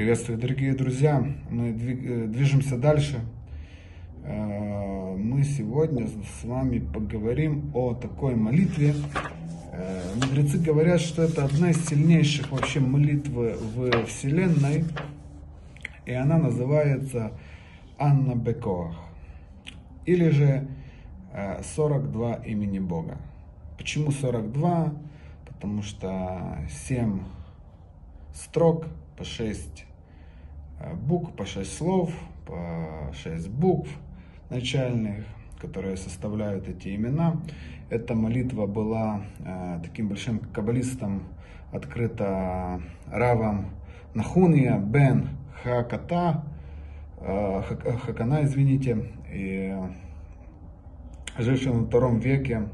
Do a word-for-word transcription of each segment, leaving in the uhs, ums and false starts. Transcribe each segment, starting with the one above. Приветствую, дорогие друзья! Мы движемся дальше. Мы сегодня с вами поговорим о такой молитве. Мудрецы говорят, что это одна из сильнейших вообще молитв в Вселенной. И она называется Ана Бекоах. Или же сорок два имени Бога. Почему сорок два? Потому что семь строк, по шесть букв, по шесть слов, по шесть букв начальных, которые составляют эти имена. Эта молитва была э, таким большим каббалистом открыта Равом Нехунья бен ха-Кана, э, ха-Кана, извините, и, жившим во втором веке,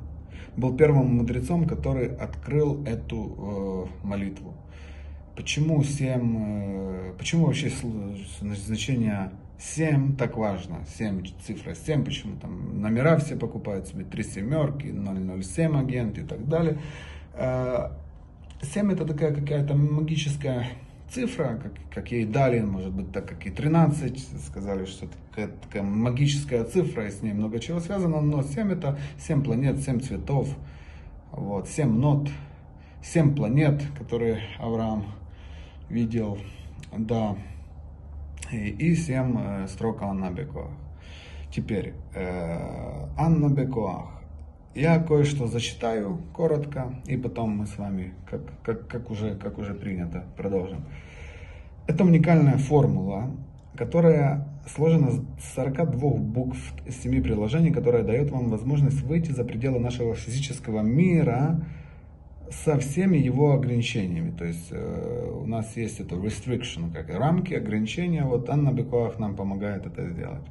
был первым мудрецом, который открыл эту э, молитву. Почему, семь, почему вообще значение семь так важно? семь, цифра семь, почему там номера все покупают себе, три семерки, ноль ноль семь агент и так далее. семь это такая какая-то магическая цифра, как, как ей дали, может быть, так как и тринадцать, сказали, что это какая-то такая магическая цифра, и с ней много чего связано, но семь это семь планет, семь цветов, вот, семь нот, семь планет, которые Авраам видел, да, и семь э, строк Ана Бекоах. Теперь, э, Ана Бекоах. Я кое-что зачитаю коротко, и потом мы с вами, как, как, как, уже, как уже принято, продолжим. Это уникальная формула, которая сложена из сорока двух букв семи приложений, которая дает вам возможность выйти за пределы нашего физического мира, со всеми его ограничениями, то есть э, у нас есть это restriction, как рамки, ограничения, вот Ана Бекоах нам помогает это сделать.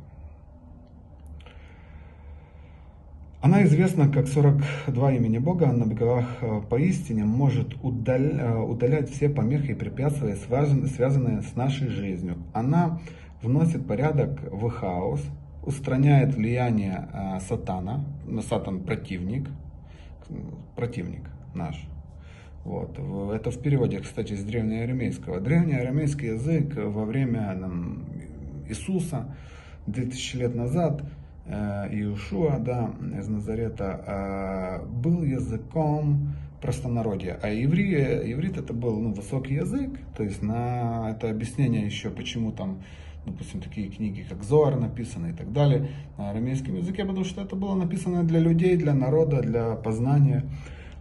Она известна как сорок два имени Бога. Ана Бекоах поистине может удаль, удалять все помехи и препятствия, связанные с нашей жизнью. Она вносит порядок в хаос, устраняет влияние э, сатана, сатан противник, противник. Наш. Вот. Это в переводе, кстати, с древнеарамейского. Древнеарамейский язык во время там, Иисуса, две тысячи лет назад, Иешуа, да, из Назарета, был языком простонародья. А евреи, еврит это был ну, высокий язык, то есть на это объяснение еще, почему там, допустим, такие книги, как Зоар написаны и так далее, на арамейском языке, потому что это было написано для людей, для народа, для познания.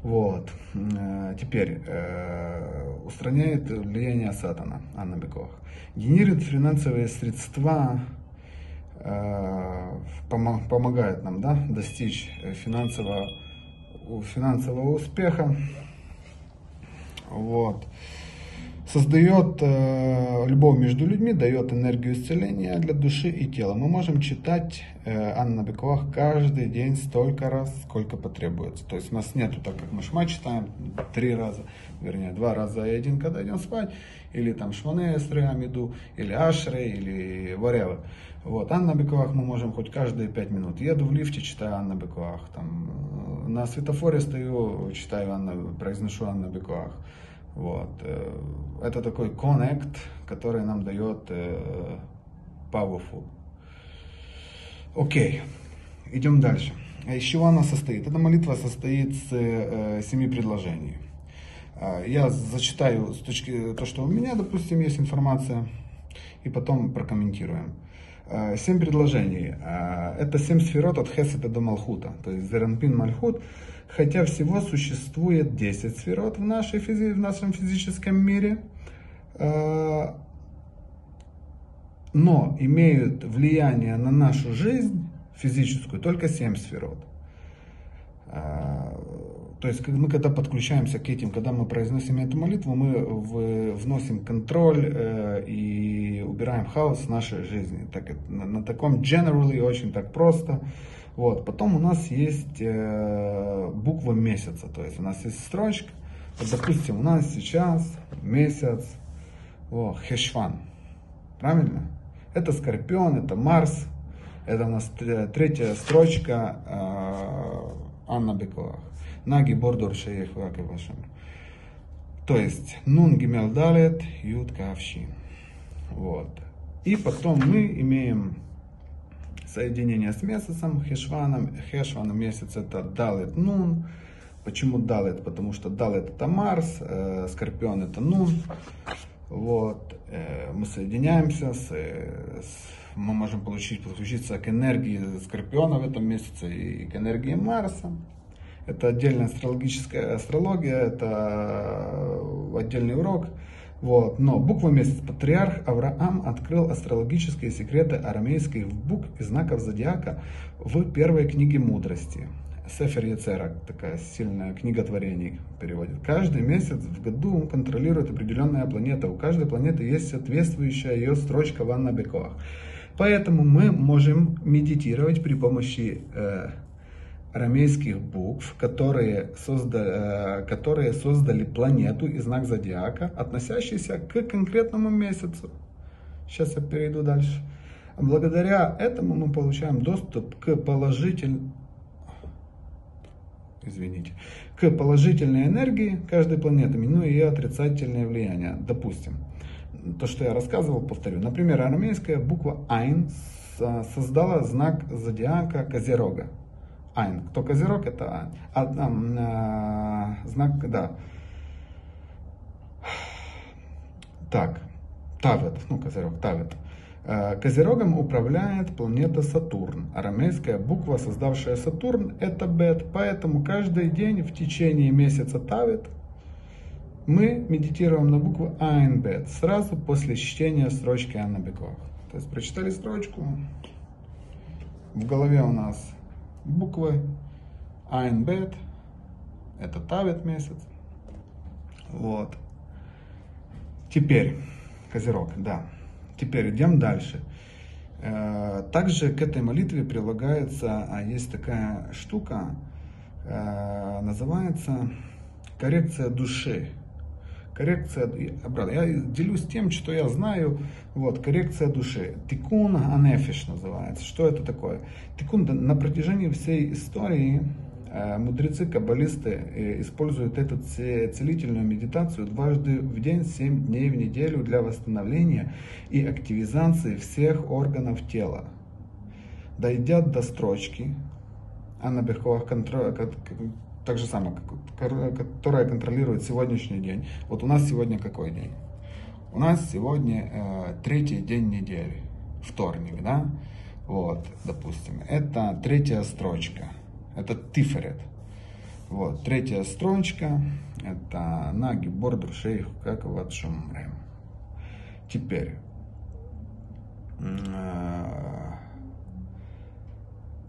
Вот, теперь, э, устраняет влияние сатана, Ана Бекоах. Генерирует финансовые средства, э, пом- помогает нам, да, достичь финансового, финансового успеха. Вот. Создает э, любовь между людьми, дает энергию исцеления для души и тела. Мы можем читать э, Ана Бекоах каждый день столько раз, сколько потребуется. То есть у нас нету, так как мы Шма читаем три раза, вернее два раза и один, когда идем спать, или там Шмане Эсры Амиду, или Ашры, или Воревы. Вот, Ана Бекоах мы можем хоть каждые пять минут. Еду в лифте, читаю Ана Бекоах. Там, на светофоре стою, читаю Анна, произношу Ана Бекоах. Вот. Это такой коннект, который нам дает э, powerful. Окей, идем дальше. Из чего она состоит? Эта молитва состоит с э, семи предложений. Я зачитаю с точки, то, что у меня, допустим, есть информация, и потом прокомментируем. Семь предложений. Это семь сферот от Хеседа до Малхута, то есть Зеранпин Малхут. Хотя всего существует десять сферот в, нашей физи- в нашем физическом мире, но имеют влияние на нашу жизнь физическую только семь сферот. То есть мы когда подключаемся к этим, когда мы произносим эту молитву, мы вносим контроль э, и убираем хаос в нашей жизни. Так, на, на таком generally очень так просто. Вот. Потом у нас есть э, буква месяца, то есть у нас есть строчка. Вот, допустим, у нас сейчас месяц о, Хешван, правильно? Это Скорпион, это Марс, это у нас третья строчка э, Ана Бекоах. Наги бордор шеех ваки вашим. То есть, нун гимел далет, ют кавши. Вот. И потом мы имеем соединение с месяцем, хешваном. Хешван месяц — это далет нун. Почему далет? Потому что далет — это Марс, э, скорпион — это нун. Вот. Э, мы соединяемся, с, э, с, мы можем получить, подключиться к энергии скорпиона в этом месяце и к энергии Марса. Это отдельная астрологическая астрология, это отдельный урок. Вот. Но буква месяц. Патриарх Авраам открыл астрологические секреты арамейских букв и знаков зодиака в первой книге мудрости. Сефер Яцера, такая сильная книга творений, переводит. Каждый месяц в году он контролирует определенная планета. У каждой планеты есть соответствующая ее строчка в Ана Бекоах. Поэтому мы можем медитировать при помощи э, арамейских букв, которые создали, которые создали планету и знак зодиака, относящийся к конкретному месяцу. Сейчас я перейду дальше. Благодаря этому мы получаем доступ к положительному, извините, к положительной энергии каждой планеты, минуя ее отрицательное влияние. Допустим, то, что я рассказывал, повторю. Например, арамейская буква Айн создала знак зодиака Козерога. Айн. Кто Козерог, это Айн. А, а, знак, да. Так, Тавет, ну Козерог, Тавет. Козерогом управляет планета Сатурн. Арамейская буква, создавшая Сатурн, это Бет. Поэтому каждый день в течение месяца Тавет мы медитируем на букву Айн Бет сразу после чтения строчки Ана Бекоах. То есть прочитали строчку, в голове у нас буквы Айн Бет, это Тавет месяц. Вот. Теперь Козерог, да. Теперь идем дальше. Также к этой молитве прилагается, а есть такая штука, называется коррекция души. Коррекция, я делюсь тем, что я знаю, вот, коррекция души. Тикун а-Нефеш называется. Что это такое? Тикун, на протяжении всей истории мудрецы, каббалисты используют эту целительную медитацию дважды в день, семь дней в неделю для восстановления и активизации всех органов тела. Дойдя до строчки Ана Бекоах, так же самое, которая контролирует сегодняшний день. Вот у нас сегодня какой день? У нас сегодня э, третий день недели, вторник, да? Вот, допустим, это третья строчка, это Тиферет. Вот, третья строчка, это наги, бордур, шейх, как вот шумрем. Теперь, э,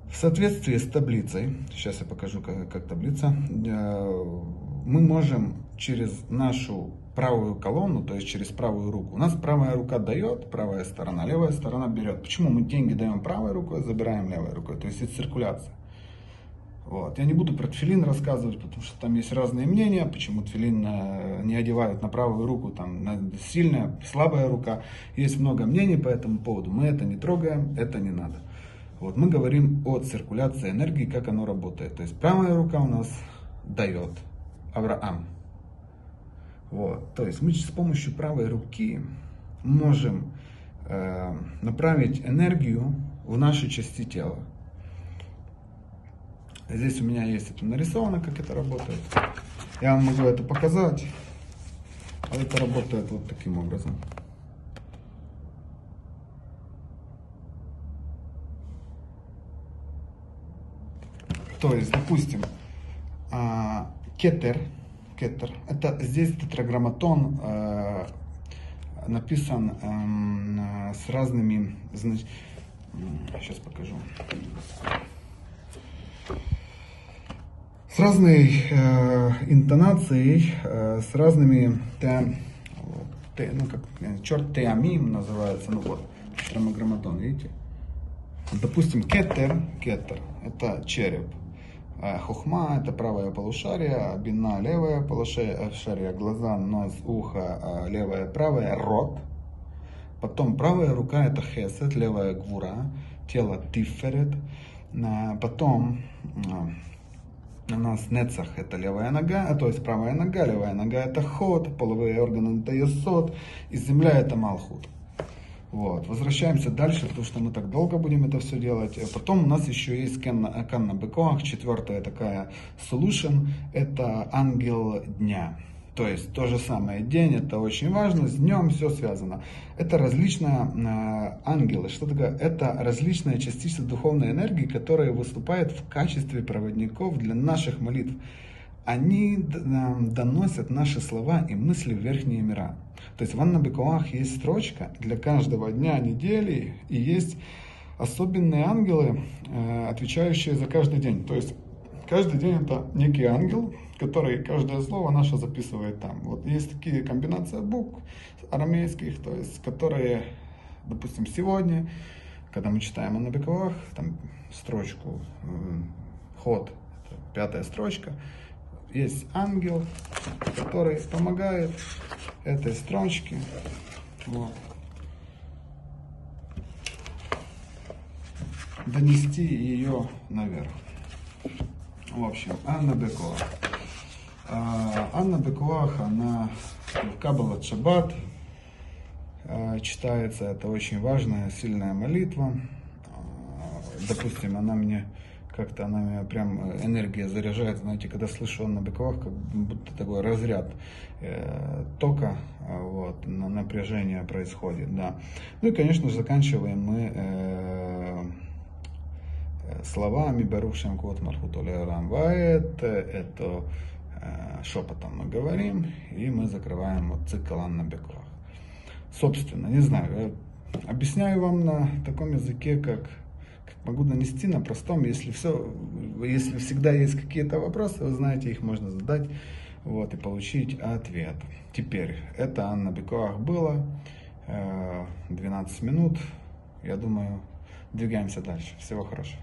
в соответствии с таблицей, сейчас я покажу, как, как таблица, э, мы можем через нашу правую колонну, то есть через правую руку. У нас правая рука дает, правая сторона, левая сторона берет. Почему мы деньги даем правой рукой, забираем левой рукой? То есть это циркуляция. Вот. Я не буду про тфилин рассказывать, потому что там есть разные мнения, почему тфилин не одевают на правую руку, там сильная, слабая рука. Есть много мнений по этому поводу. Мы это не трогаем, это не надо. Вот, мы говорим о циркуляции энергии, как оно работает. То есть правая рука у нас дает Авраам. Вот, то есть мы с помощью правой руки можем э, направить энергию в наши части тела. Здесь у меня есть это нарисовано, как это работает. Я вам могу это показать. А это работает вот таким образом. То есть, допустим, кетер, кетер, это здесь тетраграмматон э, написан э, с разными, значит, сейчас покажу, с разной э, интонацией, э, с разными, те, те, ну как, черт, таамим называется, ну вот, тетраграмматон, видите? Допустим, кетер, кетер, это череп. Хохма — это правое полушарие, бина — левое полушарие, глаза, нос, ухо, левое, правое, рот. Потом правая рука — это хесед, левая — гвура, тело — тиферет. Потом у нас нецах — это левая нога, а то есть правая нога, левая нога — это ход, половые органы — это есод, и земля — это малхут. Вот. Возвращаемся дальше, потому что мы так долго будем это все делать. Потом у нас еще есть Ана Бекоах, четвертая такая solution, это ангел дня. То есть то же самое, день, это очень важно, с днем все связано. Это различные ангелы, что такое? Это различные частицы духовной энергии, которые выступают в качестве проводников для наших молитв. Они доносят наши слова и мысли в верхние мира. То есть в Ана Бекоах есть строчка для каждого дня, недели, и есть особенные ангелы, отвечающие за каждый день. То есть каждый день это некий ангел, который каждое слово наше записывает там. Вот есть такие комбинации букв арамейских, то есть которые, допустим, сегодня, когда мы читаем Ана Бекоах, там строчку ход, пятая строчка, есть ангел, который помогает этой строчке. Вот. Донести ее наверх. В общем, Ана Бекоах. Ана Бекоах, она в Каббалат-Шаббат читается. Это очень важная, сильная молитва. Допустим, она мне как-то, она меня прям энергия заряжает. Знаете, когда слышу Ана Бекоах, как будто такой разряд э, тока, вот, на напряжение происходит, да. Ну и, конечно же, заканчиваем мы э, словами «Барухшем кот Малхут Олеорам Ваэт», это э, шепотом мы говорим, и мы закрываем вот цикл Ана Бекоах. Собственно, не знаю, объясняю вам на таком языке, как могу донести на простом, если, все, если всегда есть какие-то вопросы, вы знаете, их можно задать, вот, и получить ответ. Теперь, это Ана Бекоах было, двенадцать минут, я думаю, двигаемся дальше. Всего хорошего.